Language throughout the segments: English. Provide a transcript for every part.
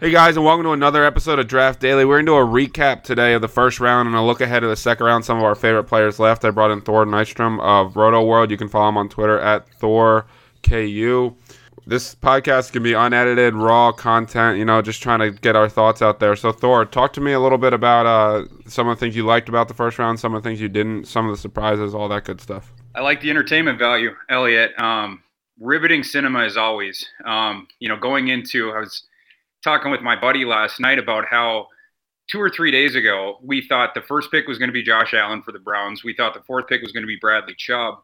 Hey guys, and welcome to another episode of Draft Daily. We're into a recap today of the first round and a look ahead of the second round. Some of our favorite players left. I brought in Thor Nystrom of Roto World. You can follow him on Twitter at ThorKU. This podcast can be unedited, raw content, you know, just trying to get our thoughts out there. So Thor, talk to me a little bit about some of the things you liked about the first round, some of the things you didn't, some of the surprises, all that good stuff. I like the entertainment value, Elliot. Riveting cinema as always. I was talking with my buddy last night about how 2 or 3 days ago, we thought the first pick was going to be Josh Allen for the Browns. We thought the fourth pick was going to be Bradley Chubb.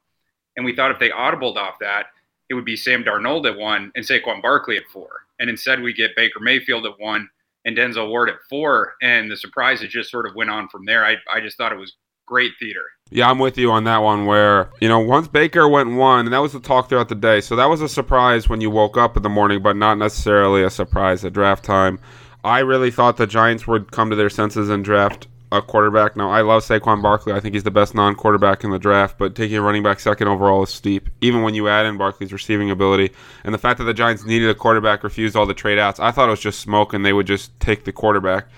And we thought if they audibled off that, it would be Sam Darnold at 1 and Saquon Barkley at 4. And instead we get Baker Mayfield at 1 and Denzel Ward at 4. And the surprises just sort of went on from there. I just thought it was great theater. Yeah, I'm with you on that one where, you know, once Baker went 1, and that was the talk throughout the day, so that was a surprise when you woke up in the morning, but not necessarily a surprise at draft time. I really thought the Giants would come to their senses and draft a quarterback. Now, I love Saquon Barkley. I think he's the best non-quarterback in the draft, but taking a running back second overall is steep, even when you add in Barkley's receiving ability. And the fact that the Giants needed a quarterback, refused all the trade-outs, I thought it was just smoke and they would just take the quarterback.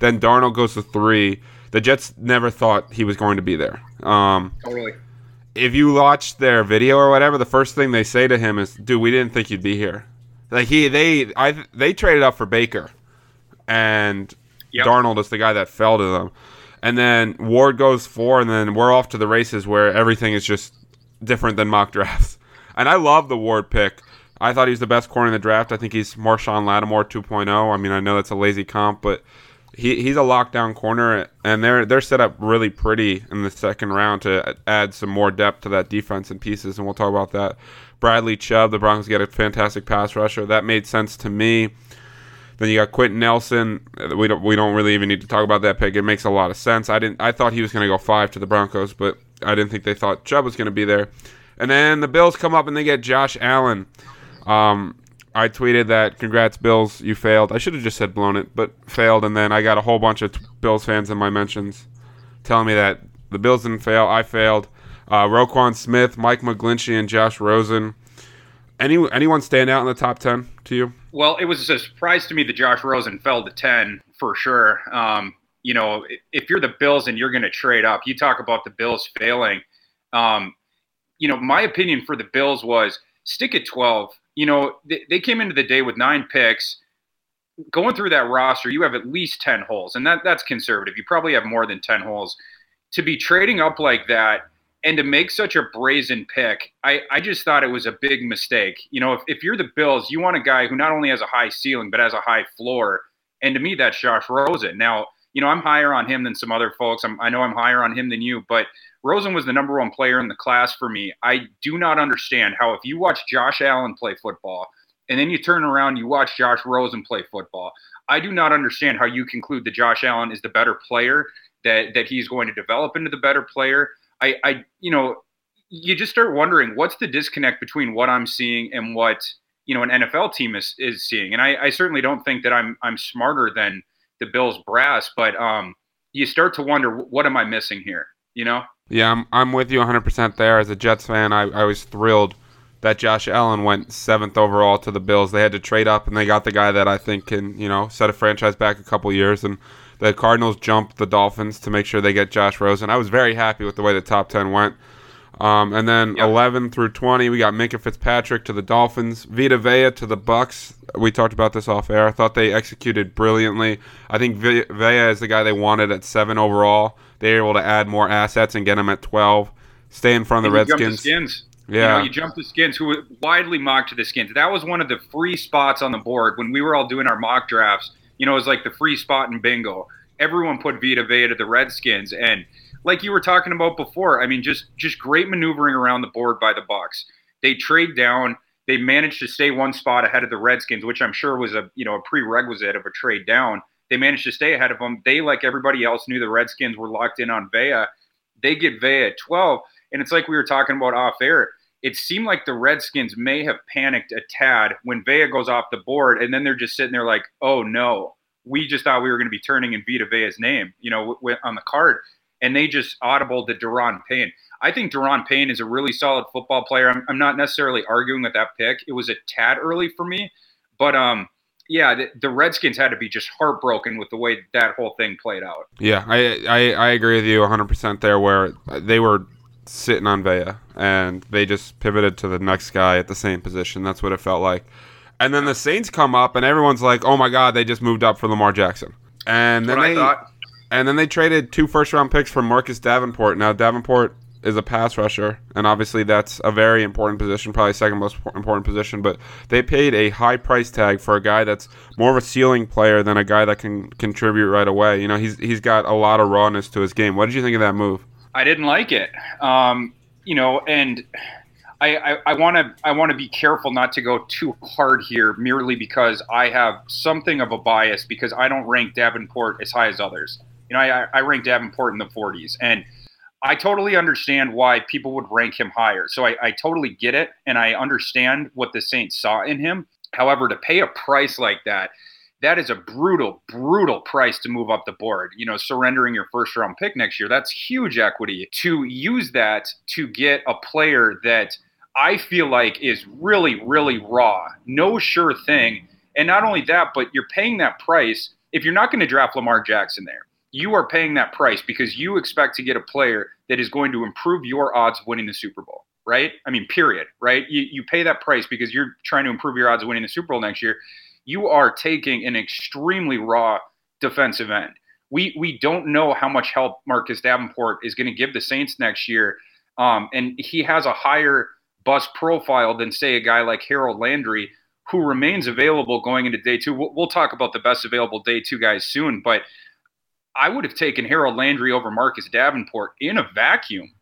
Then Darnold goes to 3. The Jets never thought he was going to be there. Totally. If you watch their video or whatever, the first thing they say to him is, "Dude, we didn't think you'd be here." Like they traded up for Baker, and yep. Darnold is the guy that fell to them. And then Ward goes 4, and then we're off to the races where everything is just different than mock drafts. And I love the Ward pick. I thought he was the best corner in the draft. I think he's Marshawn Lattimore 2.0. I mean, I know that's a lazy comp, but He's a lockdown corner, and they're set up really pretty in the second round to add some more depth to that defense and pieces, and we'll talk about that. Bradley Chubb, the Broncos get a fantastic pass rusher. That made sense to me. Then you got Quentin Nelson. We don't really even need to talk about that pick. It makes a lot of sense. I thought he was going to go 5 to the Broncos, but I didn't think they thought Chubb was going to be there. And then the Bills come up and they get Josh Allen. I tweeted that, congrats, Bills, you failed. I should have just said blown it, but failed. And then I got a whole bunch of Bills fans in my mentions telling me that the Bills didn't fail. I failed. Roquan Smith, Mike McGlinchey, and Josh Rosen. Anyone stand out in the top 10 to you? Well, it was a surprise to me that Josh Rosen fell to 10 for sure. If you're the Bills and you're going to trade up, you talk about the Bills failing. My opinion for the Bills was stick at 12. You know, they came into the day with 9 picks. Going through that roster, you have at least 10 holes, and that's conservative. You probably have more than 10 holes. To be trading up like that and to make such a brazen pick, I just thought it was a big mistake. You know, if you're the Bills, you want a guy who not only has a high ceiling but has a high floor, and to me that's Josh Rosen. Now, you know, I'm higher on him than some other folks. I know I'm higher on him than you, but Rosen was the number 1 player in the class for me. I do not understand how if you watch Josh Allen play football and then you turn around, you watch Josh Rosen play football, I do not understand how you conclude that Josh Allen is the better player, that he's going to develop into the better player. You just start wondering what's the disconnect between what I'm seeing and what, you know, an NFL team is seeing. And I certainly don't think that I'm smarter than the Bills brass, but you start to wonder, what am I missing here, you know? Yeah, I'm with you 100% there. As a Jets fan, I was thrilled that Josh Allen went 7th overall to the Bills. They had to trade up, and they got the guy that I think can, you know, set a franchise back a couple years. And the Cardinals jumped the Dolphins to make sure they get Josh Rosen. I was very happy with the way the top 10 went. And then 11 through 20, we got Minkah Fitzpatrick to the Dolphins, Vita Vea to the Bucks. We talked about this off air. I thought they executed brilliantly. I think Vea is the guy they wanted at 7 overall. They were able to add more assets and get him at 12. Stay in front of the Redskins. Yeah, you jumped the Skins, who were widely mocked to the Skins. That was one of the free spots on the board when we were all doing our mock drafts. You know, it was like the free spot in bingo. Everyone put Vita Vea to the Redskins, and like you were talking about before, I mean, just great maneuvering around the board by the Bucs. They trade down. They managed to stay one spot ahead of the Redskins, which I'm sure was a prerequisite of a trade down. They managed to stay ahead of them. They, like everybody else, knew the Redskins were locked in on Vea. They get Vea at 12, and it's like we were talking about off air. It seemed like the Redskins may have panicked a tad when Vea goes off the board, and then they're just sitting there like, oh, no. We just thought we were going to be turning in Vita Vea's name, you know, on the card. And they just audible to Daron Payne. I think Daron Payne is a really solid football player. I'm not necessarily arguing with that pick. It was a tad early for me, but yeah, the Redskins had to be just heartbroken with the way that whole thing played out. Yeah, I agree with you 100% there, where they were sitting on Vea, and they just pivoted to the next guy at the same position. That's what it felt like. And then the Saints come up, and everyone's like, oh, my God, they just moved up for Lamar Jackson. And then they traded 2 first-round picks for Marcus Davenport. Now, Davenport is a pass rusher, and obviously that's a very important position, probably second most important position, but they paid a high price tag for a guy that's more of a ceiling player than a guy that can contribute right away. You know, he's got a lot of rawness to his game. What did you think of that move? I didn't like it. You know, and I want to be careful not to go too hard here, merely because I have something of a bias, because I don't rank Davenport as high as others. You know, I rank Davenport in the 40s, and I totally understand why people would rank him higher. So I totally get it, and I understand what the Saints saw in him. However, to pay a price like that, that is a brutal, brutal price to move up the board. You know, surrendering your first-round pick next year, that's huge equity. To use that to get a player that I feel like is really, really raw, no sure thing. And not only that, but you're paying that price. If you're not going to draft Lamar Jackson there, you are paying that price because you expect to get a player that is going to improve your odds of winning the Super Bowl, right? I mean, period, right? You pay that price because you're trying to improve your odds of winning the Super Bowl next year. You are taking an extremely raw defensive end. We don't know how much help Marcus Davenport is going to give the Saints next year, and he has a higher bust profile than, say, a guy like Harold Landry, who remains available going into day 2. We'll talk about the best available day 2 guys soon, but I would have taken Harold Landry over Marcus Davenport in a vacuum,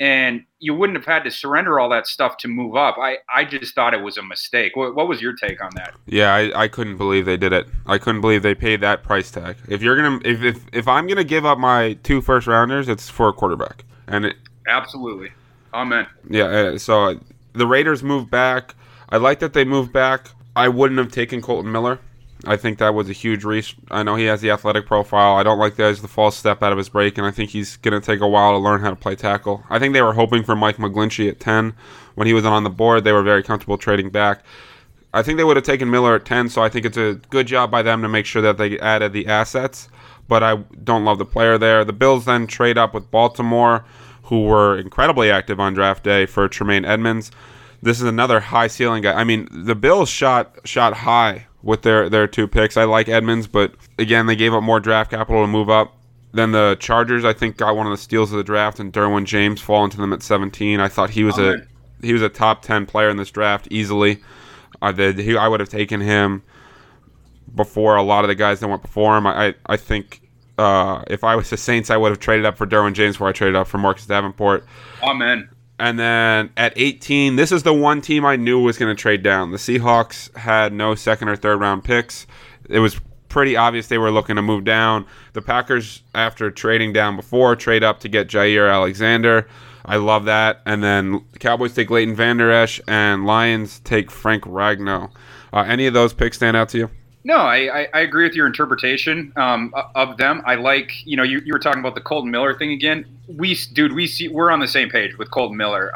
and you wouldn't have had to surrender all that stuff to move up. I just thought it was a mistake. What was your take on that? Yeah, I couldn't believe they did it. I couldn't believe they paid that price tag. If you're gonna, if I'm gonna give up my 2 first rounders, it's for a quarterback. And it, absolutely, amen. Yeah. So the Raiders moved back. I like that they moved back. I wouldn't have taken Kolton Miller. I think that was a huge reach. I know he has the athletic profile. I don't like that as the false step out of his break, and I think he's going to take a while to learn how to play tackle. I think they were hoping for Mike McGlinchey at 10. When he was on the board, they were very comfortable trading back. I think they would have taken Miller at 10, so I think it's a good job by them to make sure that they added the assets, but I don't love the player there. The Bills then trade up with Baltimore, who were incredibly active on draft day, for Tremaine Edmunds. This is another high ceiling guy. I mean, the Bills shot high with their 2 picks. I like Edmunds, but again, they gave up more draft capital to move up. Then the Chargers, I think, got one of the steals of the draft, and Derwin James falling to them at 17. I thought he was a top 10 player in this draft easily. I would have taken him before a lot of the guys that went before him. I think if I was the Saints, I would have traded up for Derwin James before I traded up for Marcus Davenport. Amen. And then at 18, this is the one team I knew was going to trade down. The Seahawks had no second or third round picks. It was pretty obvious they were looking to move down. The Packers, after trading down before, trade up to get Jair Alexander. I love that. And then the Cowboys take Leighton Vander Esch, and Lions take Frank Ragnow. Any of those picks stand out to you? No, I agree with your interpretation of them. I like, you know, you were talking about the Kolton Miller thing again. We're on the same page with Kolton Miller.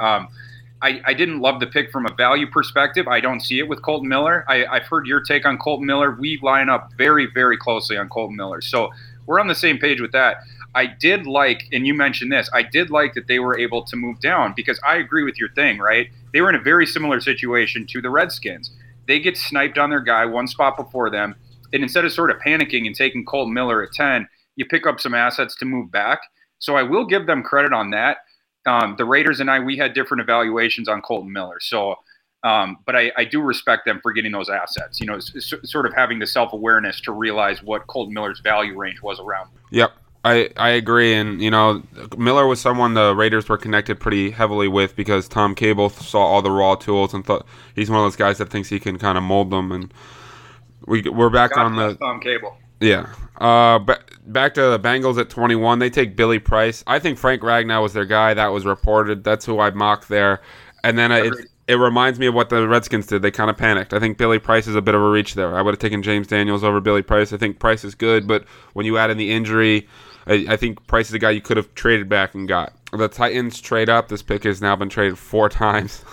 I didn't love the pick from a value perspective. I don't see it with Kolton Miller. I've heard your take on Kolton Miller. We line up very, very closely on Kolton Miller. So we're on the same page with that. I did like, and you mentioned this, I did like that they were able to move down, because I agree with your thing, right? They were in a very similar situation to the Redskins. They get sniped on their guy one spot before them, and instead of sort of panicking and taking Kolton Miller at 10, you pick up some assets to move back. So I will give them credit on that. The Raiders and we had different evaluations on Kolton Miller. So, but I do respect them for getting those assets, you know, sort of having the self-awareness to realize what Kolton Miller's value range was around. Yep. I agree, and you know, Miller was someone the Raiders were connected pretty heavily with, because Tom Cable saw all the raw tools and thought he's one of those guys that thinks he can kind of mold them. And we're back on the Tom Cable. Yeah, back to the Bengals at 21. They take Billy Price. I think Frank Ragnow was their guy. That was reported. That's who I mocked there. And then it reminds me of what the Redskins did. They kind of panicked. I think Billy Price is a bit of a reach there. I would have taken James Daniels over Billy Price. I think Price is good, but when you add in the injury, I think Price is a guy you could have traded back and got. The Titans trade up. This pick has now been traded 4 times.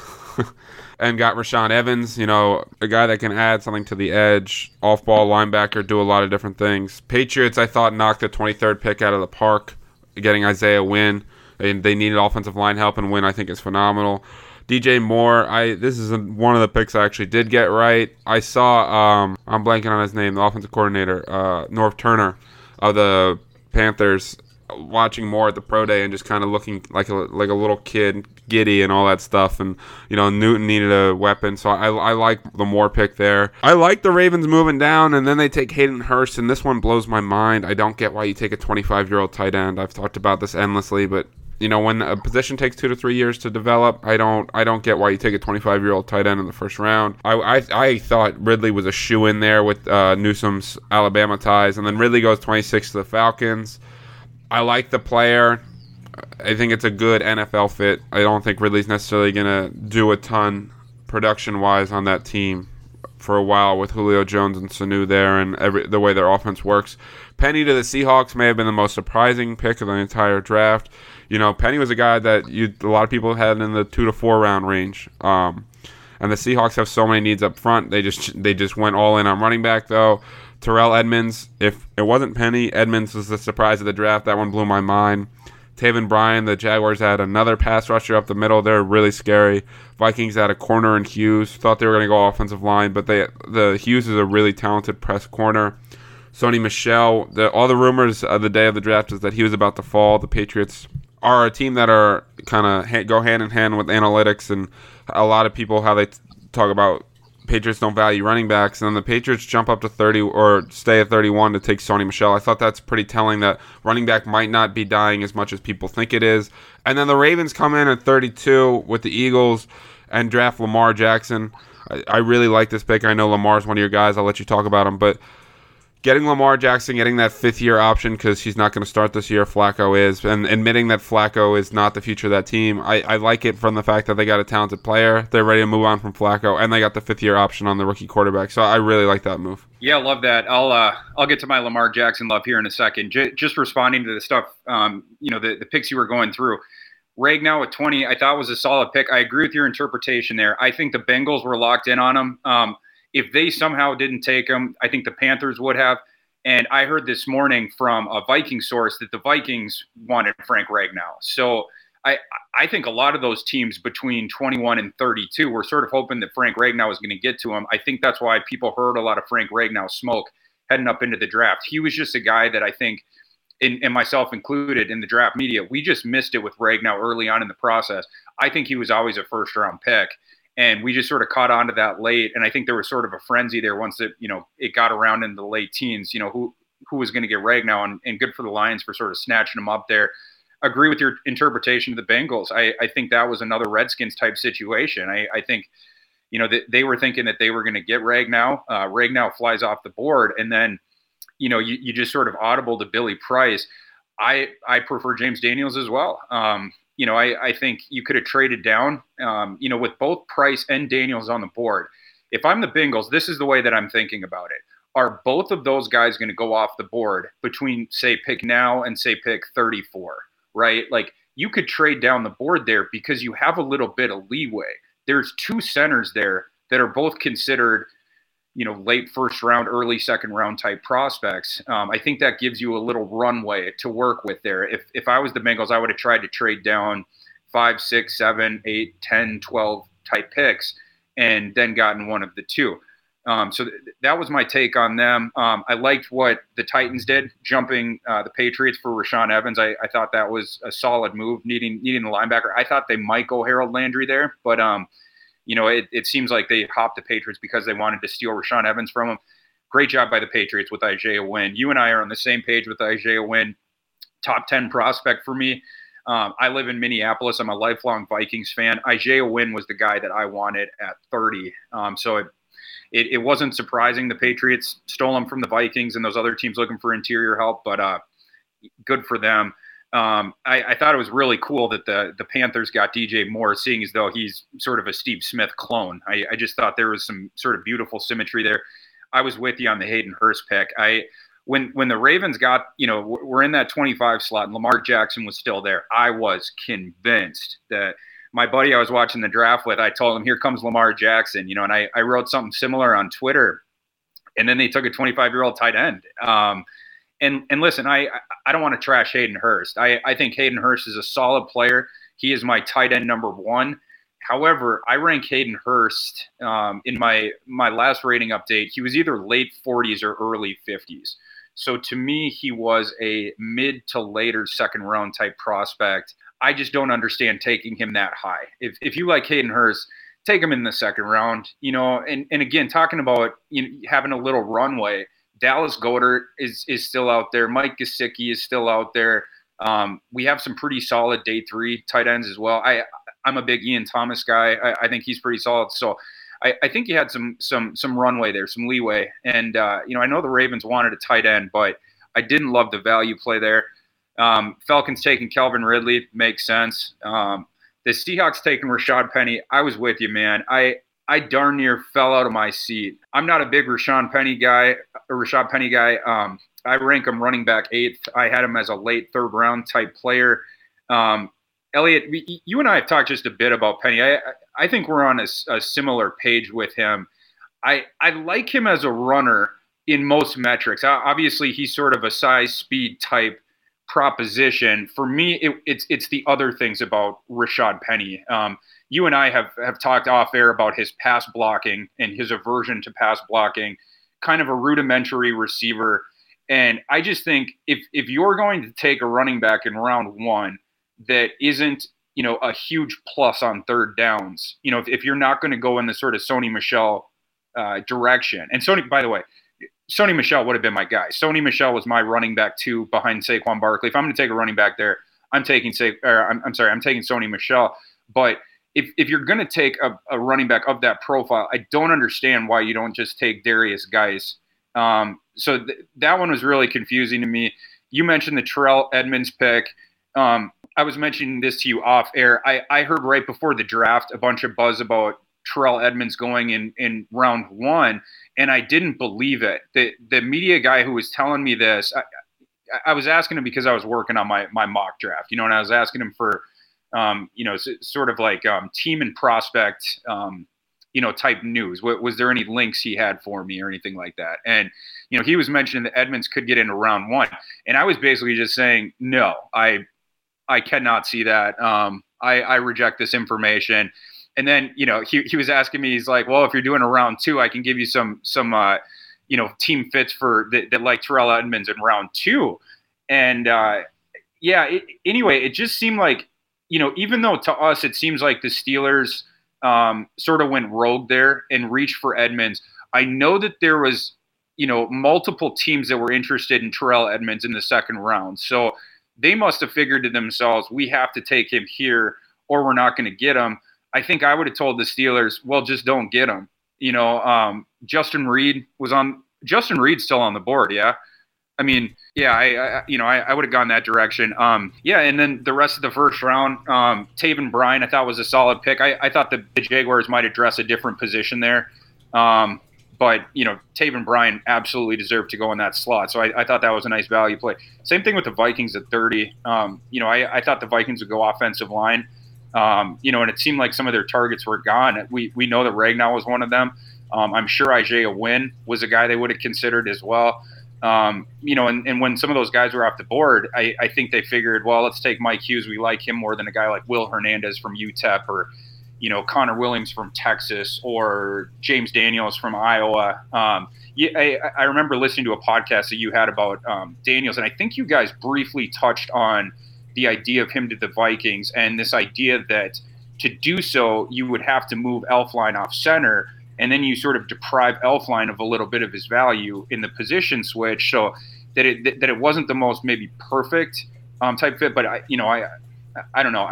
and got Rashaan Evans, you know, a guy that can add something to the edge, off-ball linebacker, do a lot of different things. Patriots, I thought, knocked the 23rd pick out of the park, getting Isaiah Wynn. And they needed offensive line help, and Wynn, I think, is phenomenal. DJ Moore, this is one of the picks I actually did get right. I saw, I'm blanking on his name, the offensive coordinator, Norv Turner of the Panthers, watching Moore at the pro day and just kind of looking like a little kid, giddy and all that stuff. And, you know, Newton needed a weapon, so I like the Moore pick there. I like the Ravens moving down, and then they take Hayden Hurst, and this one blows my mind. I don't get why you take a 25-year-old tight end. I've talked about this endlessly, but... you know, when a position takes 2 to 3 years to develop, I don't get why you take a 25-year-old tight end in the first round. I thought Ridley was a shoe in there with Newsom's Alabama ties, and then Ridley goes 26 to the Falcons. I like the player. I think it's a good NFL fit. I don't think Ridley's necessarily going to do a ton production-wise on that team for a while with Julio Jones and Sanu there and the way their offense works. Penny to the Seahawks may have been the most surprising pick of the entire draft. You know, Penny was a guy that a lot of people had in the 2 to 4 round range. And the Seahawks have so many needs up front. They just went all in on running back, though. Terrell Edmunds, if it wasn't Penny, Edmunds was the surprise of the draft. That one blew my mind. Taven Bryan, the Jaguars had another pass rusher up the middle. They're really scary. Vikings had a corner in Hughes. Thought they were going to go offensive line, but the Hughes is a really talented press corner. Sony Michel, all the rumors of the day of the draft is that he was about to fall. The Patriots are a team that are kind of go hand in hand with analytics, and a lot of people how they talk about Patriots don't value running backs, and then the Patriots jump up to 30 or stay at 31 to take Sony Michel. I thought that's pretty telling that running back might not be dying as much as people think it is. And then the Ravens come in at 32 with the Eagles and draft Lamar Jackson. I really like this pick. I know Lamar's one of your guys. I'll let you talk about him, but getting Lamar Jackson, getting that fifth-year option because he's not going to start this year, Flacco is, and admitting that Flacco is not the future of that team, I like it from the fact that they got a talented player, they're ready to move on from Flacco, and they got the fifth-year option on the rookie quarterback, so I really like that move. Yeah, love that. I'll get to my Lamar Jackson love here in a second. Just responding to the stuff, you know, the picks you were going through. Ragnow at 20, I thought was a solid pick. I agree with your interpretation there. I think the Bengals were locked in on him. If they somehow didn't take him, I think the Panthers would have. And I heard this morning from a Viking source that the Vikings wanted Frank Ragnow. So I think a lot of those teams between 21 and 32 were sort of hoping that Frank Ragnow was going to get to him. I think that's why people heard a lot of Frank Ragnow smoke heading up into the draft. He was just a guy that I think, and myself included in the draft media, we just missed it with Ragnow early on in the process. I think he was always a first-round pick. And we just sort of caught on to that late. And I think there was sort of a frenzy there once it, you know, it got around in the late teens, you know, who was going to get Ragnow, and good for the Lions for sort of snatching him up there. Agree with your interpretation of the Bengals. I think that was another Redskins type situation. I think, you know, they were thinking that they were going to get Ragnow. Ragnow flies off the board. And then, you know, you just sort of audible to Billy Price. I prefer James Daniels as well. You know, I think you could have traded down, you know, with both Price and Daniels on the board. If I'm the Bengals, this is the way that I'm thinking about it. Are both of those guys going to go off the board between, say, pick now and, say, pick 34, right? Like, you could trade down the board there because you have a little bit of leeway. There's two centers there that are both considered, you know, late first round, early second round type prospects. I think that gives you a little runway to work with there. If I was the Bengals, I would have tried to trade down 5, 6, 7, 8, 10, 12 type picks and then gotten one of the two. So that was my take on them. I liked what the Titans did, jumping the Patriots for Rashaan Evans. I thought that was a solid move, needing the linebacker. I thought they might go Harold Landry there, but you know, it seems like they hopped the Patriots because they wanted to steal Rashaan Evans from him. Great job by the Patriots with Isaiah Wynn. You and I are on the same page with Isaiah Wynn. Top 10 prospect for me. I live in Minneapolis. I'm a lifelong Vikings fan. Isaiah Wynn was the guy that I wanted at 30. So it wasn't surprising the Patriots stole him from the Vikings and those other teams looking for interior help, but good for them. I thought it was really cool that the Panthers got DJ Moore, seeing as though he's sort of a Steve Smith clone. I just thought there was some sort of beautiful symmetry there. I was with you on the Hayden Hurst pick. When the Ravens got, you know, we're in that 25 slot and Lamar Jackson was still there, I was convinced that my buddy I was watching the draft with, I told him, here comes Lamar Jackson, you know, and I wrote something similar on Twitter, and then they took a 25-year-old tight end. And listen, I don't want to trash Hayden Hurst. I think Hayden Hurst is a solid player. He is my tight end number one. However, I rank Hayden Hurst in my last rating update. He was either late 40s or early 50s. So to me, he was a mid to later second round type prospect. I just don't understand taking him that high. If you like Hayden Hurst, take him in the second round. You know, and again, talking about, you know, having a little runway. Dallas Goedert is still out there. Mike Gesicki is still out there. We have some pretty solid day three tight ends as well. I'm a big Ian Thomas guy. I think he's pretty solid. So I think he had some runway there, some leeway. And, you know, I know the Ravens wanted a tight end, but I didn't love the value play there. Falcons taking Calvin Ridley makes sense. The Seahawks taking Rashaad Penny. I was with you, man. I darn near fell out of my seat. I'm not a big Rashaad Penny guy. I rank him running back 8th. I had him as a late third round type player. Elliot, you and I have talked just a bit about Penny. I think we're on a similar page with him. I like him as a runner in most metrics. Obviously, he's sort of a size speed type proposition. For me, it's the other things about Rashaad Penny. You and I have talked off air about his pass blocking and his aversion to pass blocking, kind of a rudimentary receiver. And I just think if you're going to take a running back in round one that isn't, you know, a huge plus on third downs, you know, if you're not going to go in the sort of Sony Michel direction. And Sony, by the way, Sony Michel would have been my guy. Sony Michel was my running back 2 behind Saquon Barkley. If I'm going to take a running back there, I'm taking Sony Michel. But if you're going to take a running back of that profile, I don't understand why you don't just take Derrius Guice. So that one was really confusing to me. You mentioned the Terrell Edmunds pick. I was mentioning this to you off air. I heard right before the draft a bunch of buzz about Terrell Edmunds going in round one, and I didn't believe it. The media guy who was telling me this, I was asking him because I was working on my mock draft, you know, and I was asking him for you know, sort of like team and prospect, you know, type news. Was there any links he had for me or anything like that? And, you know, he was mentioning that Edmunds could get into round one. And I was basically just saying, no, I cannot see that. I reject this information. And then, you know, he was asking me, he's like, well, if you're doing a round 2, I can give you some you know, team fits for that like Terrell Edmunds in round 2. And, it just seemed like, you know, even though to us it seems like the Steelers sort of went rogue there and reached for Edmunds, I know that there was, you know, multiple teams that were interested in Terrell Edmunds in the second round. So they must have figured to themselves, we have to take him here or we're not going to get him. I think I would have told the Steelers, well, just don't get him. You know, Justin Reid's still on the board, yeah? I mean, yeah, I would have gone that direction. And then the rest of the first round, Taven Bryan I thought was a solid pick. I thought the Jaguars might address a different position there. But, you know, Taven Bryan absolutely deserved to go in that slot. So I thought that was a nice value play. Same thing with the Vikings at 30. You know, I thought the Vikings would go offensive line. You know, and it seemed like some of their targets were gone. We know that Ragnow was one of them. I'm sure Isaiah Wynn was a guy they would have considered as well. You know, and when some of those guys were off the board, I think they figured, well, let's take Mike Hughes. We like him more than a guy like Will Hernandez from UTEP or, you know, Connor Williams from Texas or James Daniels from Iowa. I remember listening to a podcast that you had about Daniels, and I think you guys briefly touched on the idea of him to the Vikings and this idea that to do so, you would have to move Elflein off center. And then you sort of deprive Elflein of a little bit of his value in the position switch, so that it wasn't the most maybe perfect type fit. But I don't know.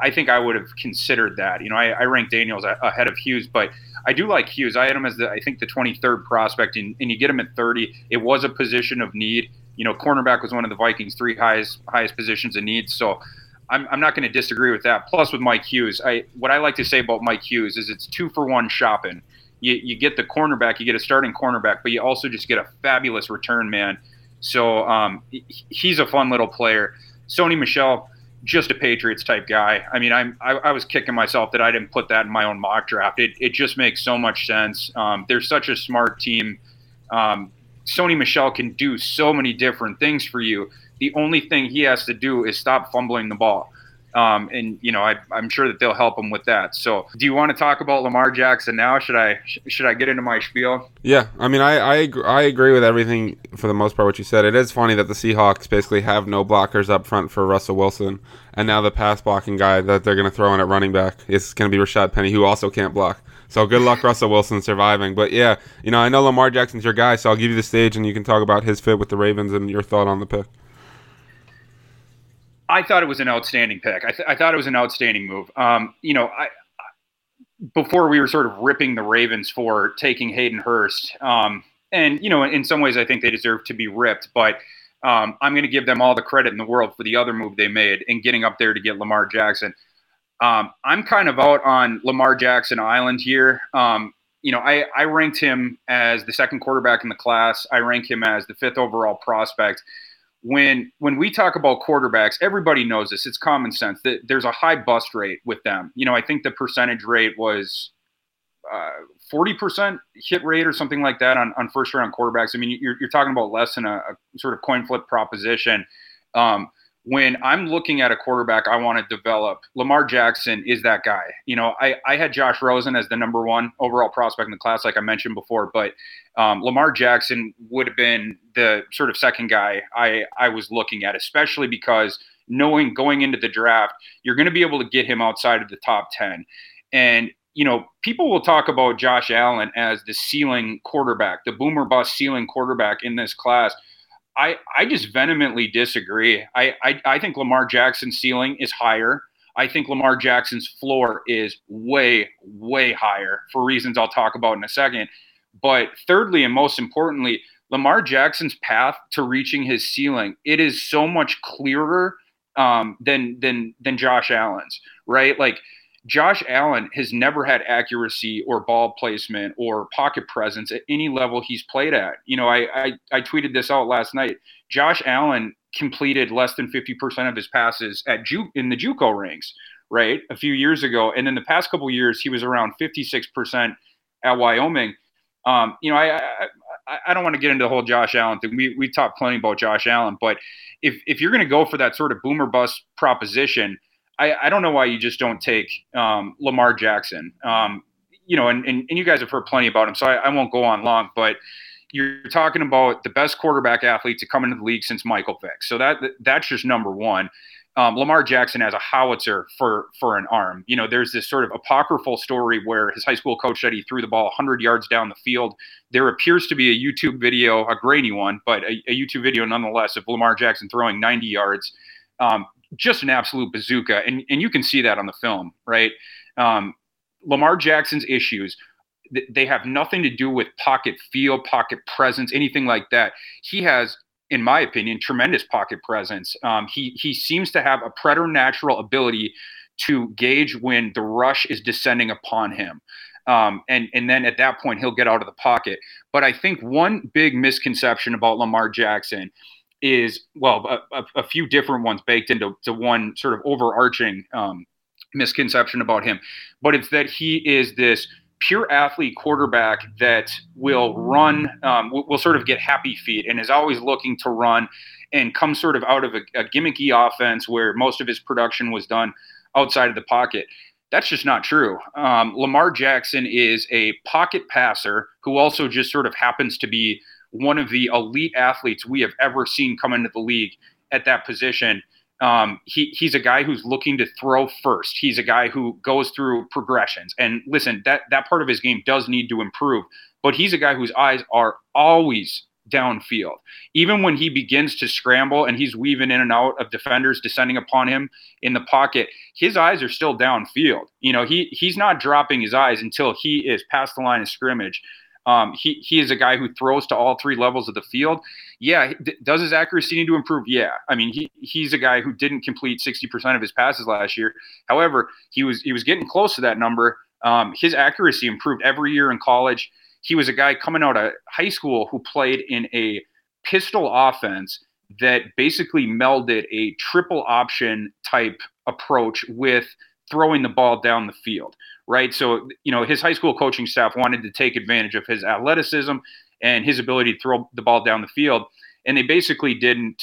I think I would have considered that. You know, I ranked Daniels ahead of Hughes, but I do like Hughes. I had him as the 23rd prospect, and you get him at 30. It was a position of need. You know, cornerback was one of the Vikings' 3 highest positions of need. So I'm not going to disagree with that. Plus, with Mike Hughes, what I like to say about Mike Hughes is it's 2-for-1 shopping. You get the cornerback, you get a starting cornerback, but you also just get a fabulous return man. So he's a fun little player. Sony Michel, just a Patriots type guy. I mean, I was kicking myself that I didn't put that in my own mock draft. It just makes so much sense. They're such a smart team. Sony Michel can do so many different things for you. The only thing he has to do is stop fumbling the ball. And, you know, I'm sure that they'll help him with that. So do you want to talk about Lamar Jackson now? Should I get into my spiel? Yeah, I mean, I agree with everything for the most part what you said. It is funny that the Seahawks basically have no blockers up front for Russell Wilson. And now the pass blocking guy that they're going to throw in at running back is going to be Rashaad Penny, who also can't block. So good luck, Russell Wilson, surviving. But, yeah, you know, I know Lamar Jackson's your guy, so I'll give you the stage and you can talk about his fit with the Ravens and your thought on the pick. I thought it was an outstanding pick. I thought it was an outstanding move. You know, before we were sort of ripping the Ravens for taking Hayden Hurst. And, you know, in some ways I think they deserve to be ripped. But I'm going to give them all the credit in the world for the other move they made in getting up there to get Lamar Jackson. I'm kind of out on Lamar Jackson Island here. You know, I ranked him as the second quarterback in the class. I rank him as the fifth overall prospect. When we talk about quarterbacks, everybody knows this. It's common sense that there's a high bust rate with them. You know, I think the percentage rate was 40% hit rate or something like that on first-round quarterbacks. I mean, you're talking about less than a sort of coin flip proposition. When I'm looking at a quarterback I want to develop, Lamar Jackson is that guy. You know, I had Josh Rosen as the number one overall prospect in the class, like I mentioned before, but Lamar Jackson would have been the sort of second guy I was looking at, especially because knowing going into the draft, you're going to be able to get him outside of the top 10. And, you know, people will talk about Josh Allen as the ceiling quarterback, the boom or bust ceiling quarterback in this class. I just vehemently disagree. I think Lamar Jackson's ceiling is higher. I think Lamar Jackson's floor is way, way higher for reasons I'll talk about in a second. But thirdly, and most importantly, Lamar Jackson's path to reaching his ceiling, it is so much clearer than Josh Allen's, right? Like Josh Allen has never had accuracy or ball placement or pocket presence at any level he's played at. You know, I tweeted this out last night. Josh Allen completed less than 50% of his passes at in the JUCO ranks, right, a few years ago. And then the past couple of years, he was around 56% at Wyoming. You know, I don't want to get into the whole Josh Allen thing. We talked plenty about Josh Allen. But if you're going to go for that sort of boom or bust proposition, I don't know why you just don't take Lamar Jackson. You know, and you guys have heard plenty about him, so I won't go on long, but you're talking about the best quarterback athlete to come into the league since Michael Vick. So that's just number one. Lamar Jackson has a howitzer for an arm. You know, there's this sort of apocryphal story where his high school coach said he threw the ball 100 yards down the field. There appears to be a YouTube video, a grainy one, but a YouTube video nonetheless of Lamar Jackson throwing 90 yards. Just an absolute bazooka, and you can see that on the film, right? Lamar Jackson's issues, they have nothing to do with pocket feel, pocket presence, anything like that. He has, in my opinion, tremendous pocket presence. He seems to have a preternatural ability to gauge when the rush is descending upon him. And then at that point, he'll get out of the pocket. But I think one big misconception about Lamar Jackson is, well, a few different ones baked into one sort of overarching misconception about him. But it's that he is this pure athlete quarterback that will run, will sort of get happy feet and is always looking to run and come sort of out of a gimmicky offense where most of his production was done outside of the pocket. That's just not true. Lamar Jackson is a pocket passer who also just sort of happens to be one of the elite athletes we have ever seen come into the league at that position. He's a guy who's looking to throw first. He's a guy who goes through progressions. And listen, that part of his game does need to improve, but he's a guy whose eyes are always downfield. Even when he begins to scramble and he's weaving in and out of defenders descending upon him in the pocket, his eyes are still downfield. You know, he's not dropping his eyes until he is past the line of scrimmage. He is a guy who throws to all three levels of the field. Yeah. Does his accuracy need to improve? Yeah. I mean, he's a guy who didn't complete 60% of his passes last year. However, he was getting close to that number. His accuracy improved every year in college. He was a guy coming out of high school who played in a pistol offense that basically melded a triple option type approach with throwing the ball down the field, right? So, you know, his high school coaching staff wanted to take advantage of his athleticism and his ability to throw the ball down the field. And they basically didn't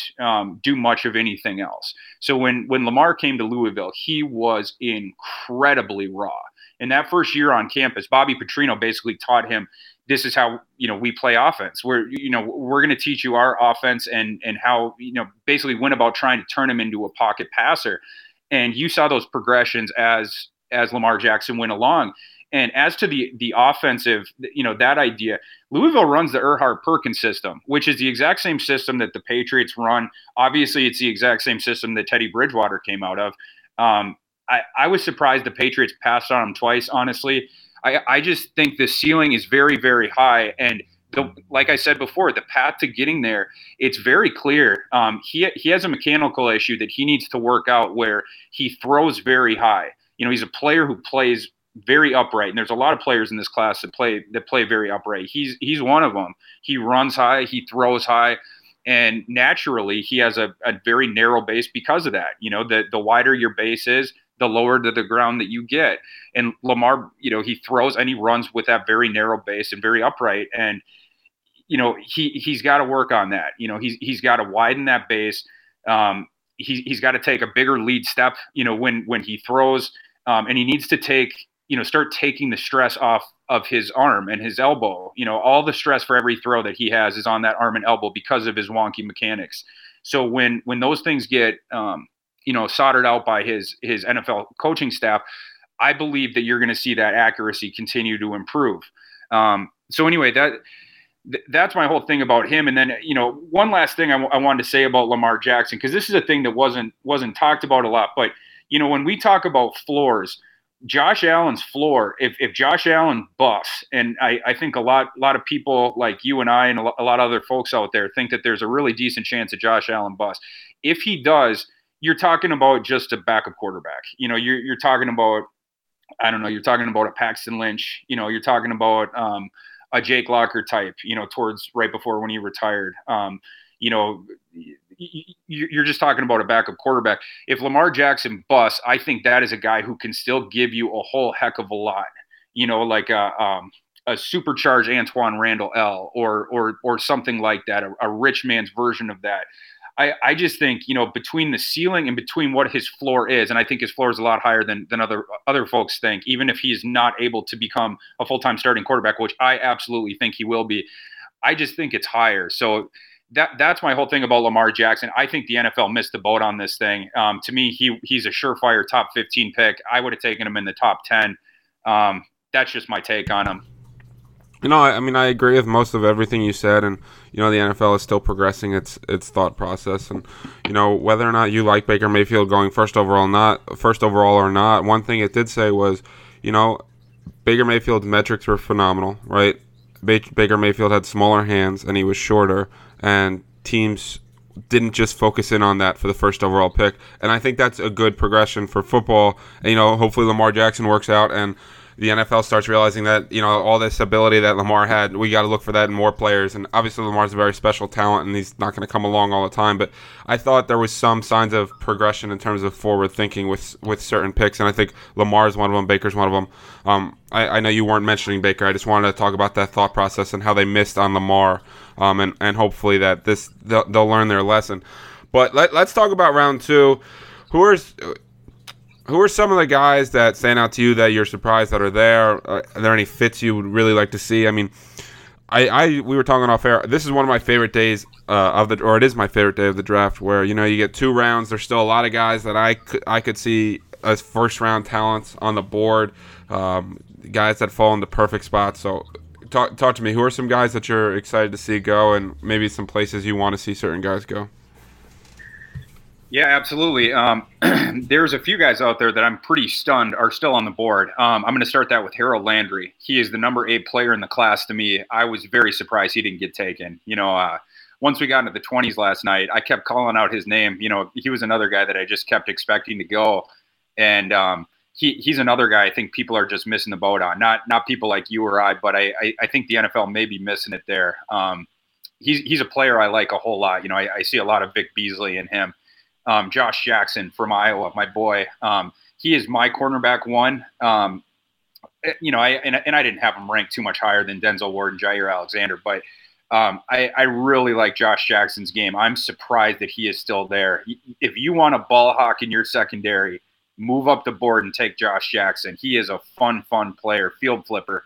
do much of anything else. So when Lamar came to Louisville, he was incredibly raw. And that first year on campus, Bobby Petrino basically taught him, this is how, you know, we play offense. We're going to teach you our offense and how, you know, basically went about trying to turn him into a pocket passer. And you saw those progressions as Lamar Jackson went along. And as to the offensive, you know, that idea, Louisville runs the Earhart-Perkins system, which is the exact same system that the Patriots run. Obviously, it's the exact same system that Teddy Bridgewater came out of. I was surprised the Patriots passed on him twice, honestly. I just think the ceiling is very, very high. And like I said before, the path to getting there, it's very clear. He has a mechanical issue that he needs to work out where he throws very high. You know, he's a player who plays very upright, and there's a lot of players in this class that play very upright. He's one of them. He runs high, he throws high, and naturally he has a very narrow base because of that. You know, the wider your base is, the lower to the ground that you get. And Lamar, you know, he throws and he runs with that very narrow base and very upright. And, you know, he's got to work on that. You know, he's got to widen that base. He's got to take a bigger lead step, you know, when he throws, and he needs to start taking the stress off of his arm and his elbow. You know, all the stress for every throw that he has is on that arm and elbow because of his wonky mechanics. So when those things get, soldered out by his NFL coaching staff, I believe that you're going to see that accuracy continue to improve. So anyway, that's my whole thing about him. And then, you know, one last thing I wanted to say about Lamar Jackson, because this is a thing that wasn't talked about a lot, but, you know, when we talk about floors, Josh Allen's floor, if Josh Allen buffs, and I think a lot of people like you and I and a lot of other folks out there think that there's a really decent chance that Josh Allen busts. If he does, you're talking about just a backup quarterback. You know, you're talking about, I don't know, you're talking about a Paxton Lynch. You know, you're talking about a Jake Locker type, you know, towards right before when he retired. You know, you're just talking about a backup quarterback. If Lamar Jackson busts, I think that is a guy who can still give you a whole heck of a lot, you know, like a supercharged Antoine Randall L or something like that, a rich man's version of that. I just think, you know, between the ceiling and between what his floor is, and I think his floor is a lot higher than other folks think, even if he's not able to become a full-time starting quarterback, which I absolutely think he will be, I just think it's higher. So that's my whole thing about Lamar Jackson. I think the NFL missed the boat on this thing. To me, he's a surefire top 15 pick. I would have taken him in the top 10. That's just my take on him. You know, I mean, I agree with most of everything you said, and, you know, the NFL is still progressing its thought process, and, you know, whether or not you like Baker Mayfield going first overall or not, one thing it did say was, you know, Baker Mayfield's metrics were phenomenal, right? Baker Mayfield had smaller hands, and he was shorter, and teams didn't just focus in on that for the first overall pick, and I think that's a good progression for football, and, you know, hopefully Lamar Jackson works out, and the NFL starts realizing that, you know, all this ability that Lamar had, we got to look for that in more players. And obviously Lamar's a very special talent, and he's not going to come along all the time. But I thought there was some signs of progression in terms of forward thinking with certain picks. And I think Lamar's one of them, Baker's one of them. I know you weren't mentioning Baker. I just wanted to talk about that thought process and how they missed on Lamar. And hopefully that they'll learn their lesson. But let's talk about round two. Who are some of the guys that stand out to you that you're surprised that are there? Are there any fits you would really like to see? I mean, we were talking off air. This is one of my favorite days or it is my favorite day of the draft, where, you know, you get two rounds. There's still a lot of guys that I could see as first round talents on the board, guys that fall into perfect spots. So talk to me. Who are some guys that you're excited to see go, and maybe some places you want to see certain guys go? Yeah, absolutely. There's a few guys out there that I'm pretty stunned are still on the board. I'm going to start that with Harold Landry. He is the number 8 player in the class to me. I was very surprised he didn't get taken. You know, once we got into the 20s last night, I kept calling out his name. You know, he was another guy that I just kept expecting to go. And he's another guy I think people are just missing the boat on. Not people like you or I, but I think the NFL may be missing it there. he's a player I like a whole lot. You know, I see a lot of Vic Beasley in him. Josh Jackson from Iowa, my boy. He is my cornerback one. You know, I didn't have him ranked too much higher than Denzel Ward and Jair Alexander, but I really like Josh Jackson's game. I'm surprised that he is still there. If you want a ball hawk in your secondary, move up the board and take Josh Jackson. He is a fun player, field flipper.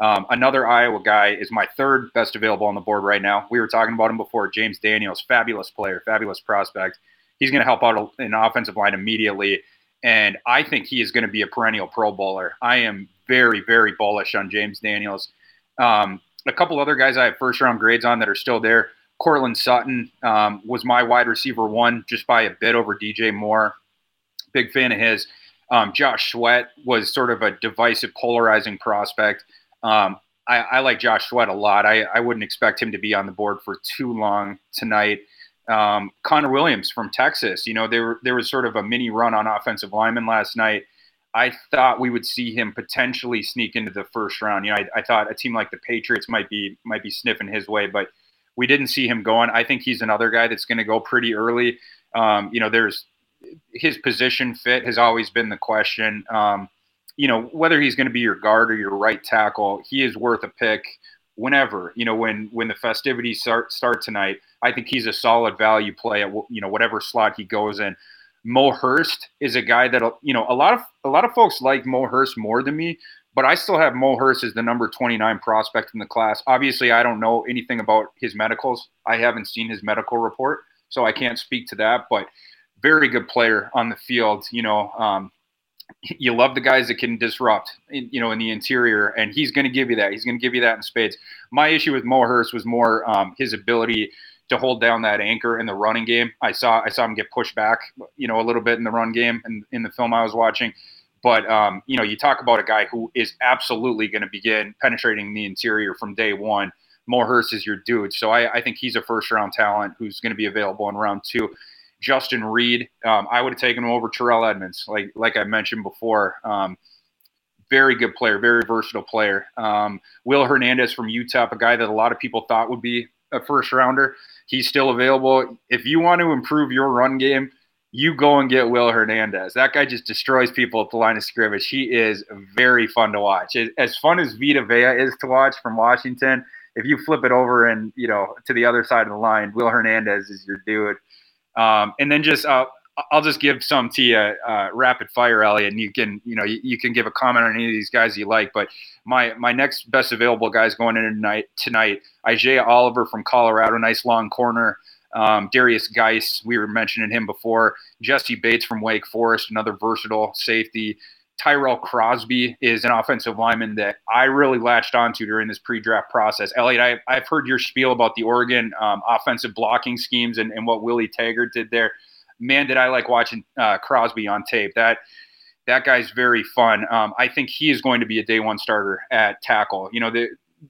Another Iowa guy is my third best available on the board right now. We were talking about him before, James Daniels, fabulous player, fabulous prospect. He's going to help out an offensive line immediately, and I think he is going to be a perennial Pro Bowler. I am very, very bullish on James Daniels. A couple other guys I have first-round grades on that are still there. Cortland Sutton was my wide receiver one just by a bit over DJ Moore. Big fan of his. Josh Sweat was sort of a divisive, polarizing prospect. I like Josh Sweat a lot. I wouldn't expect him to be on the board for too long tonight. Connor Williams from Texas. You know, there was sort of a mini run on offensive linemen last night. I thought we would see him potentially sneak into the first round. You know, I thought a team like the Patriots might be sniffing his way, but we didn't see him going. I think he's another guy that's going to go pretty early. You know, his position fit has always been the question. You know, whether he's going to be your guard or your right tackle, he is worth a pick whenever. You know, when the festivities start tonight, I think he's a solid value play at, you know, whatever slot he goes in. Mo Hurst is a guy that, you know, a lot of folks like Mo Hurst more than me, but I still have Mo Hurst as the number 29 prospect in the class. Obviously, I don't know anything about his medicals. I haven't seen his medical report, so I can't speak to that, but very good player on the field. You know, you love the guys that can disrupt, you know, in the interior, and he's going to give you that. He's going to give you that in spades. My issue with Mo Hurst was more his ability to hold down that anchor in the running game. I saw him get pushed back, you know, a little bit in the run game and in the film I was watching. But, you know, you talk about a guy who is absolutely going to begin penetrating the interior from day one. Mo Hurst is your dude. So I think he's a first-round talent who's going to be available in round two. Justin Reid, I would have taken him over Terrell Edmunds, like I mentioned before. Very good player, very versatile player. Will Hernandez from UTEP, a guy that a lot of people thought would be a first-rounder. He's still available. If you want to improve your run game, you go and get Will Hernandez. That guy just destroys people at the line of scrimmage. He is very fun to watch. As fun as Vita Vea is to watch from Washington, if you flip it over and, you know, to the other side of the line, Will Hernandez is your dude. And then just I'll just give some to you rapid fire, Elliot, and you can give a comment on any of these guys you like. But my next best available guys going in tonight, Isaiah Oliver from Colorado, nice long corner. Derrius Guice, we were mentioning him before. Jesse Bates from Wake Forest, another versatile safety. Tyrell Crosby is an offensive lineman that I really latched onto during this pre-draft process. Elliot, I've heard your spiel about the Oregon offensive blocking schemes and what Willie Taggart did there. Man, did I like watching Crosby on tape. That guy's very fun. I think he is going to be a day one starter at tackle. You know,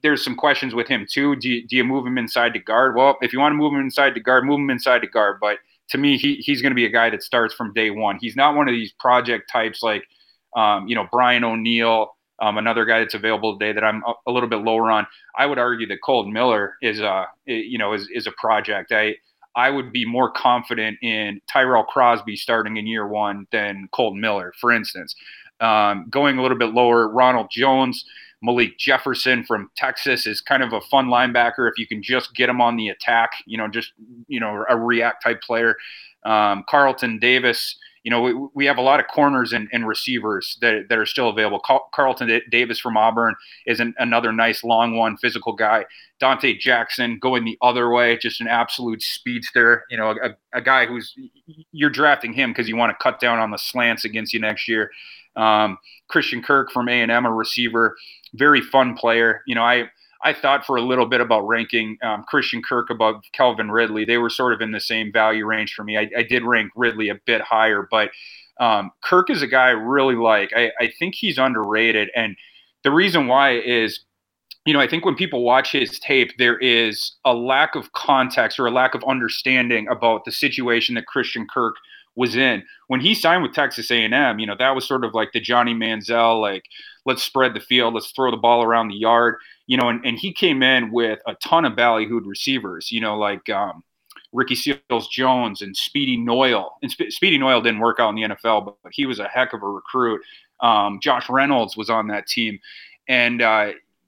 there's some questions with him too. Do you move him inside to guard? Well, if you want to move him inside to guard, move him inside to guard. But to me, he's going to be a guy that starts from day one. He's not one of these project types like – you know, Brian O'Neill, another guy that's available today that I'm a little bit lower on. I would argue that Kolton Miller is a project. I would be more confident in Tyrell Crosby starting in year one than Kolton Miller, for instance. Going a little bit lower, Ronald Jones, Malik Jefferson from Texas is kind of a fun linebacker if you can just get him on the attack. You know, just, you know, a react type player. Carlton Davis. You know, we have a lot of corners and receivers that are still available. Carlton Davis from Auburn is another nice long one, physical guy. Dante Jackson going the other way, just an absolute speedster. You know, a guy who's – you're drafting him because you want to cut down on the slants against you next year. Christian Kirk from A&M, a receiver, very fun player. You know, I thought for a little bit about ranking Christian Kirk above Calvin Ridley. They were sort of in the same value range for me. I did rank Ridley a bit higher, but Kirk is a guy I really like. I think he's underrated. And the reason why is, you know, I think when people watch his tape, there is a lack of context or a lack of understanding about the situation that Christian Kirk was in. When he signed with Texas A&M, you know, that was sort of like the Johnny Manziel, like, let's spread the field, let's throw the ball around the yard. you know, and he came in with a ton of ballyhooed receivers, you know, like Ricky Seals-Jones and Speedy Noyle. And Speedy Noyle didn't work out in the NFL, but he was a heck of a recruit. Josh Reynolds was on that team. And,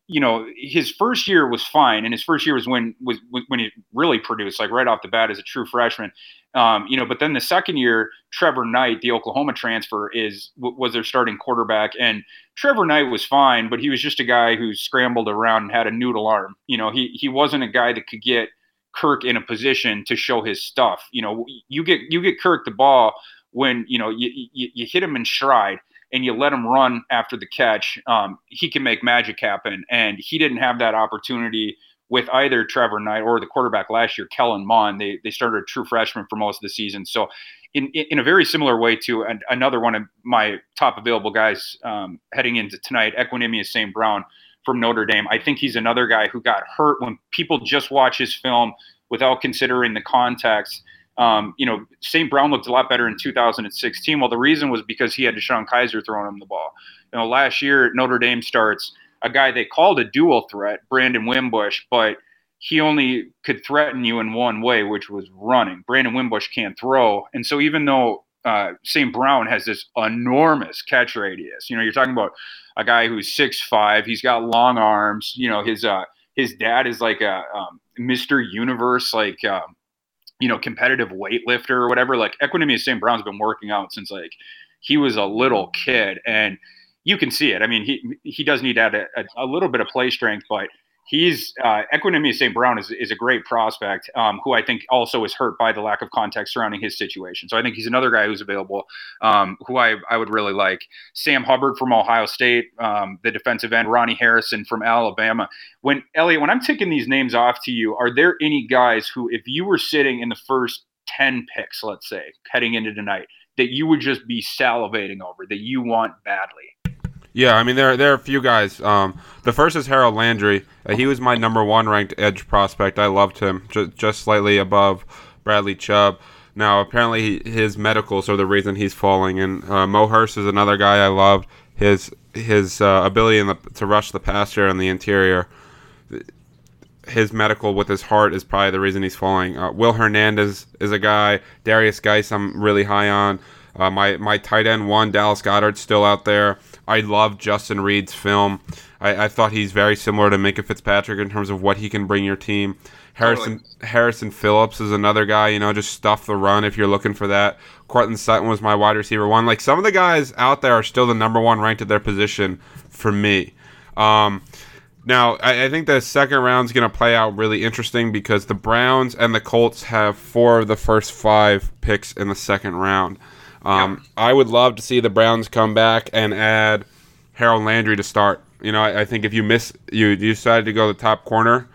you know, his first year was fine. And his first year was when he really produced, like right off the bat as a true freshman. You know, but then the second year, Trevor Knight, the Oklahoma transfer, was their starting quarterback. And Trevor Knight was fine, but he was just a guy who scrambled around and had a noodle arm. You know, he wasn't a guy that could get Kirk in a position to show his stuff. You know, you get Kirk the ball when, you know, you hit him in stride and you let him run after the catch. He can make magic happen. And he didn't have that opportunity with either Trevor Knight or the quarterback last year, Kellen Mond. They started a true freshman for most of the season. So in a very similar way to another one of my top available guys heading into tonight, Equinemius St. Brown from Notre Dame. I think he's another guy who got hurt when people just watch his film without considering the context. You know, St. Brown looked a lot better in 2016. Well, the reason was because he had Deshaun Kaiser throwing him the ball. You know, last year, Notre Dame starts a guy they called a dual threat, Brandon Wimbush, but he only could threaten you in one way, which was running. Brandon Wimbush can't throw. And so even though St. Brown has this enormous catch radius, you know, you're talking about a guy who's 6'5", he's got long arms, you know, his dad is like a Mr. Universe, like, you know, competitive weightlifter or whatever. Like, Equinemius St. Brown's been working out since, like, he was a little kid, and you can see it. I mean, he does need to add a little bit of play strength, but he's Equinemius St. Brown is a great prospect who I think also is hurt by the lack of context surrounding his situation. So I think he's another guy who's available who I would really like. Sam Hubbard from Ohio State, the defensive end, Ronnie Harrison from Alabama. Elliot, when I'm ticking these names off to you, are there any guys who, if you were sitting in the first 10 picks, let's say, heading into tonight, that you would just be salivating over, that you want badly? Yeah, I mean, there are a few guys. The first is Harold Landry. He was my number one ranked edge prospect. I loved him, just slightly above Bradley Chubb. Now, apparently his medicals are the reason he's falling. And Mo Hurst is another guy I loved. His ability to rush the passer in the interior. His medical with his heart is probably the reason he's falling. Will Hernandez is a guy. Derrius Guice I'm really high on. My tight end one, Dallas Goedert's still out there. I love Justin Reid's film. I thought he's very similar to Minka Fitzpatrick in terms of what he can bring your team. Harrison Phillips is another guy, you know, just stuff the run if you're looking for that. Cortland Sutton was my wide receiver one. Like, some of the guys out there are still the number one ranked at their position for me. Now, I think the second round's going to play out really interesting because the Browns and the Colts have 4 of the first 5 picks in the second round. I would love to see the Browns come back and add Harold Landry to start. You know, I think if you decided to go to the top corner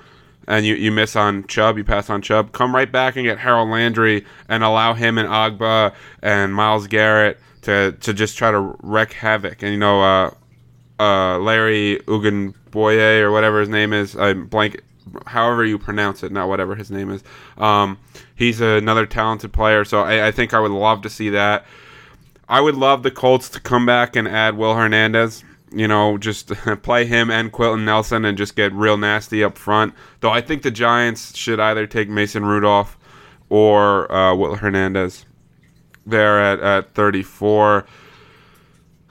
and you miss on Chubb, you pass on Chubb, come right back and get Harold Landry and allow him and Agba and Myles Garrett to just try to wreak havoc. And, you know, Larry Ogunboye or whatever his name is, however you pronounce it, not whatever his name is. He's another talented player, so I think I would love to see that. I would love the Colts to come back and add Will Hernandez. You know, just play him and Quilton Nelson and just get real nasty up front. Though I think the Giants should either take Mason Rudolph or Will Hernandez there at 34.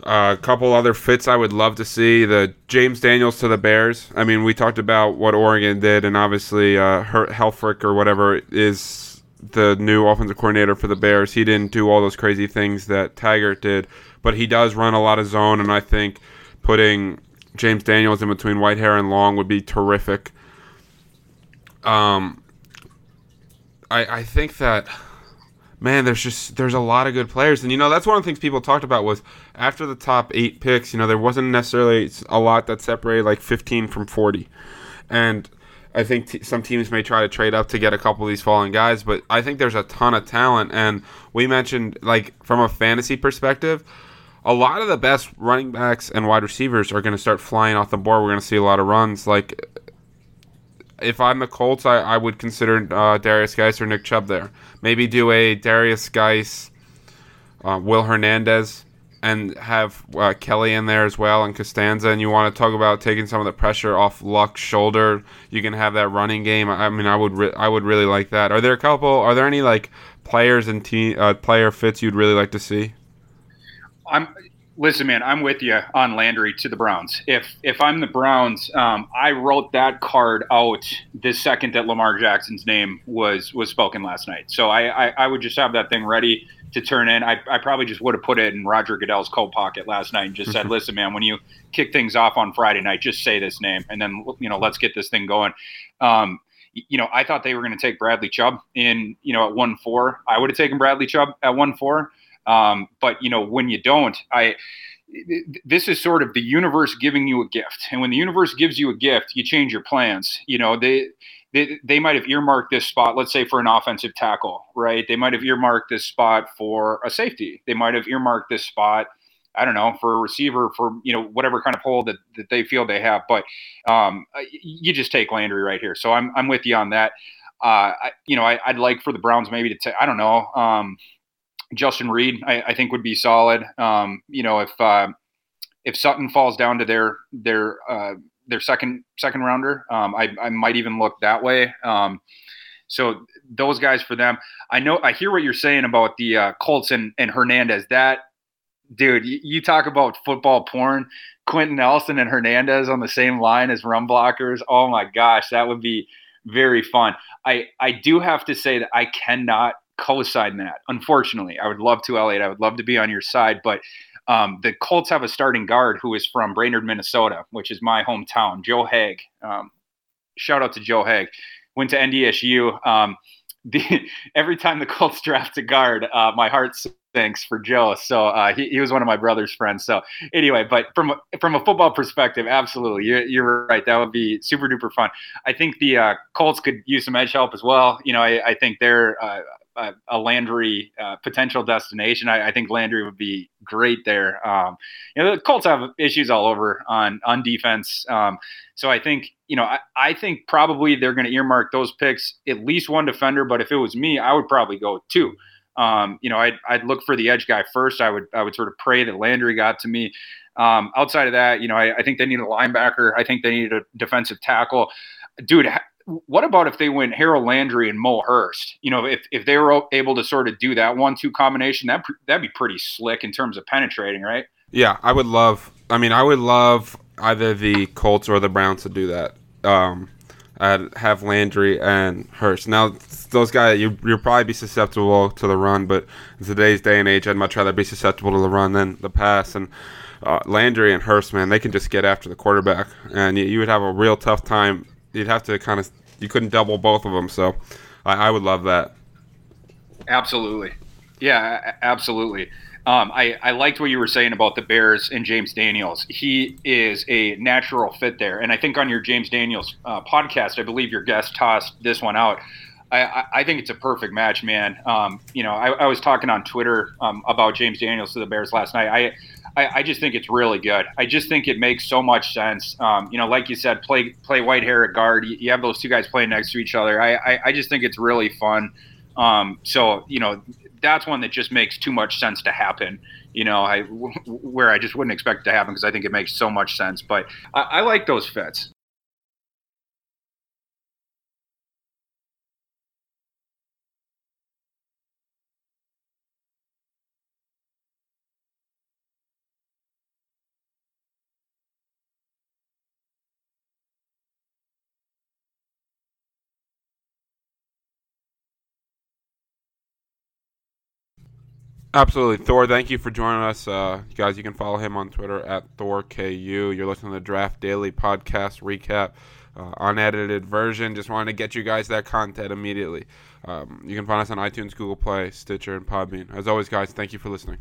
A couple other fits I would love to see. The James Daniels to the Bears. I mean, we talked about what Oregon did, and obviously Helfrich or whatever is the new offensive coordinator for the Bears. He didn't do all those crazy things that Taggart did, but he does run a lot of zone, and I think putting James Daniels in between Whitehair and Long would be terrific. I think that... Man, there's a lot of good players. And, you know, that's one of the things people talked about was after the top 8 picks, you know, there wasn't necessarily a lot that separated like 15 from 40. And I think some teams may try to trade up to get a couple of these fallen guys, but I think there's a ton of talent. And we mentioned, like, from a fantasy perspective, a lot of the best running backs and wide receivers are going to start flying off the board. We're going to see a lot of runs. Like, if I'm the Colts, I would consider Derrius Guice or Nick Chubb there. Maybe do a Derrius Guice, Will Hernandez and have Kelly in there as well and Costanza, and you want to talk about taking some of the pressure off Luck's shoulder. You can have that running game. I mean, I would really like that. Are there a couple? Are there any like players and player fits you'd really like to see? Listen, man, I'm with you on Landry to the Browns. If I'm the Browns, I wrote that card out the second that Lamar Jackson's name was spoken last night. So I would just have that thing ready to turn in. I probably just would have put it in Roger Goodell's coat pocket last night and just said, listen, man, when you kick things off on Friday night, just say this name and then, you know, let's get this thing going. You know, I thought they were going to take Bradley Chubb in, you know, at 1-4. I would have taken Bradley Chubb at 1-4. But you know, when you don't, this is sort of the universe giving you a gift. And when the universe gives you a gift, you change your plans. You know, they might have earmarked this spot, let's say, for an offensive tackle, right? They might have earmarked this spot for a safety. They might have earmarked this spot, I don't know, for a receiver, for, you know, whatever kind of hole that they feel they have. But you just take Landry right here. So I'm with you on that. I'd like for the Browns maybe to take, I don't know, Justin Reid, I think would be solid. If Sutton falls down to their second rounder, I might even look that way. So those guys for them. I hear what you're saying about the Colts and Hernandez. That dude, you talk about football porn. Quentin Nelson and Hernandez on the same line as run blockers. Oh my gosh, that would be very fun. I do have to say that I cannot co-sign that. Unfortunately, I would love to, Elliot. I would love to be on your side, but the Colts have a starting guard who is from Brainerd, Minnesota, which is my hometown. Joe Haig. Shout out to Joe Haig. Went to NDSU. Every time the Colts draft a guard, my heart sinks for Joe. So he was one of my brother's friends. So anyway, but from a football perspective, absolutely, you're right. That would be super duper fun. I think the Colts could use some edge help as well. You know, I think they're a Landry potential destination. I think Landry would be great there. The Colts have issues all over on defense. So I think, you know, I think probably they're going to earmark those picks, at least one defender. But if it was me, I would probably go two. I'd look for the edge guy first. I would sort of pray that Landry got to me. Outside of that, you know, I think they need a linebacker. I think they need a defensive tackle. Dude, what about if they went Harold Landry and Mo Hurst? You know, if they were able to sort of do that 1-2 combination, that'd be pretty slick in terms of penetrating, right? Yeah, I would love either the Colts or the Browns to do that. I'd have Landry and Hurst. Now, those guys, you'll probably be susceptible to the run, but in today's day and age, I'd much rather be susceptible to the run than the pass. And Landry and Hurst, man, they can just get after the quarterback, and you would have a real tough time. You'd have to kind of – you couldn't double both of them, so I would love that. Absolutely. Yeah, absolutely. I liked what you were saying about the Bears and James Daniels. He is a natural fit there. And I think on your James Daniels podcast, I believe your guest tossed this one out. I think it's a perfect match, man. I was talking on Twitter about James Daniels to the Bears last night. I just think it's really good. I just think it makes so much sense. Like you said, play Whitehair at guard. You have those two guys playing next to each other. I just think it's really fun. That's one that just makes too much sense to happen. You know, where I just wouldn't expect it to happen because I think it makes so much sense. But I like those fits. Absolutely. Thor, thank you for joining us. You guys, you can follow him on Twitter at ThorKU. You're listening to the Draft Daily Podcast Recap, unedited version. Just wanted to get you guys that content immediately. You can find us on iTunes, Google Play, Stitcher, and Podbean. As always, guys, thank you for listening.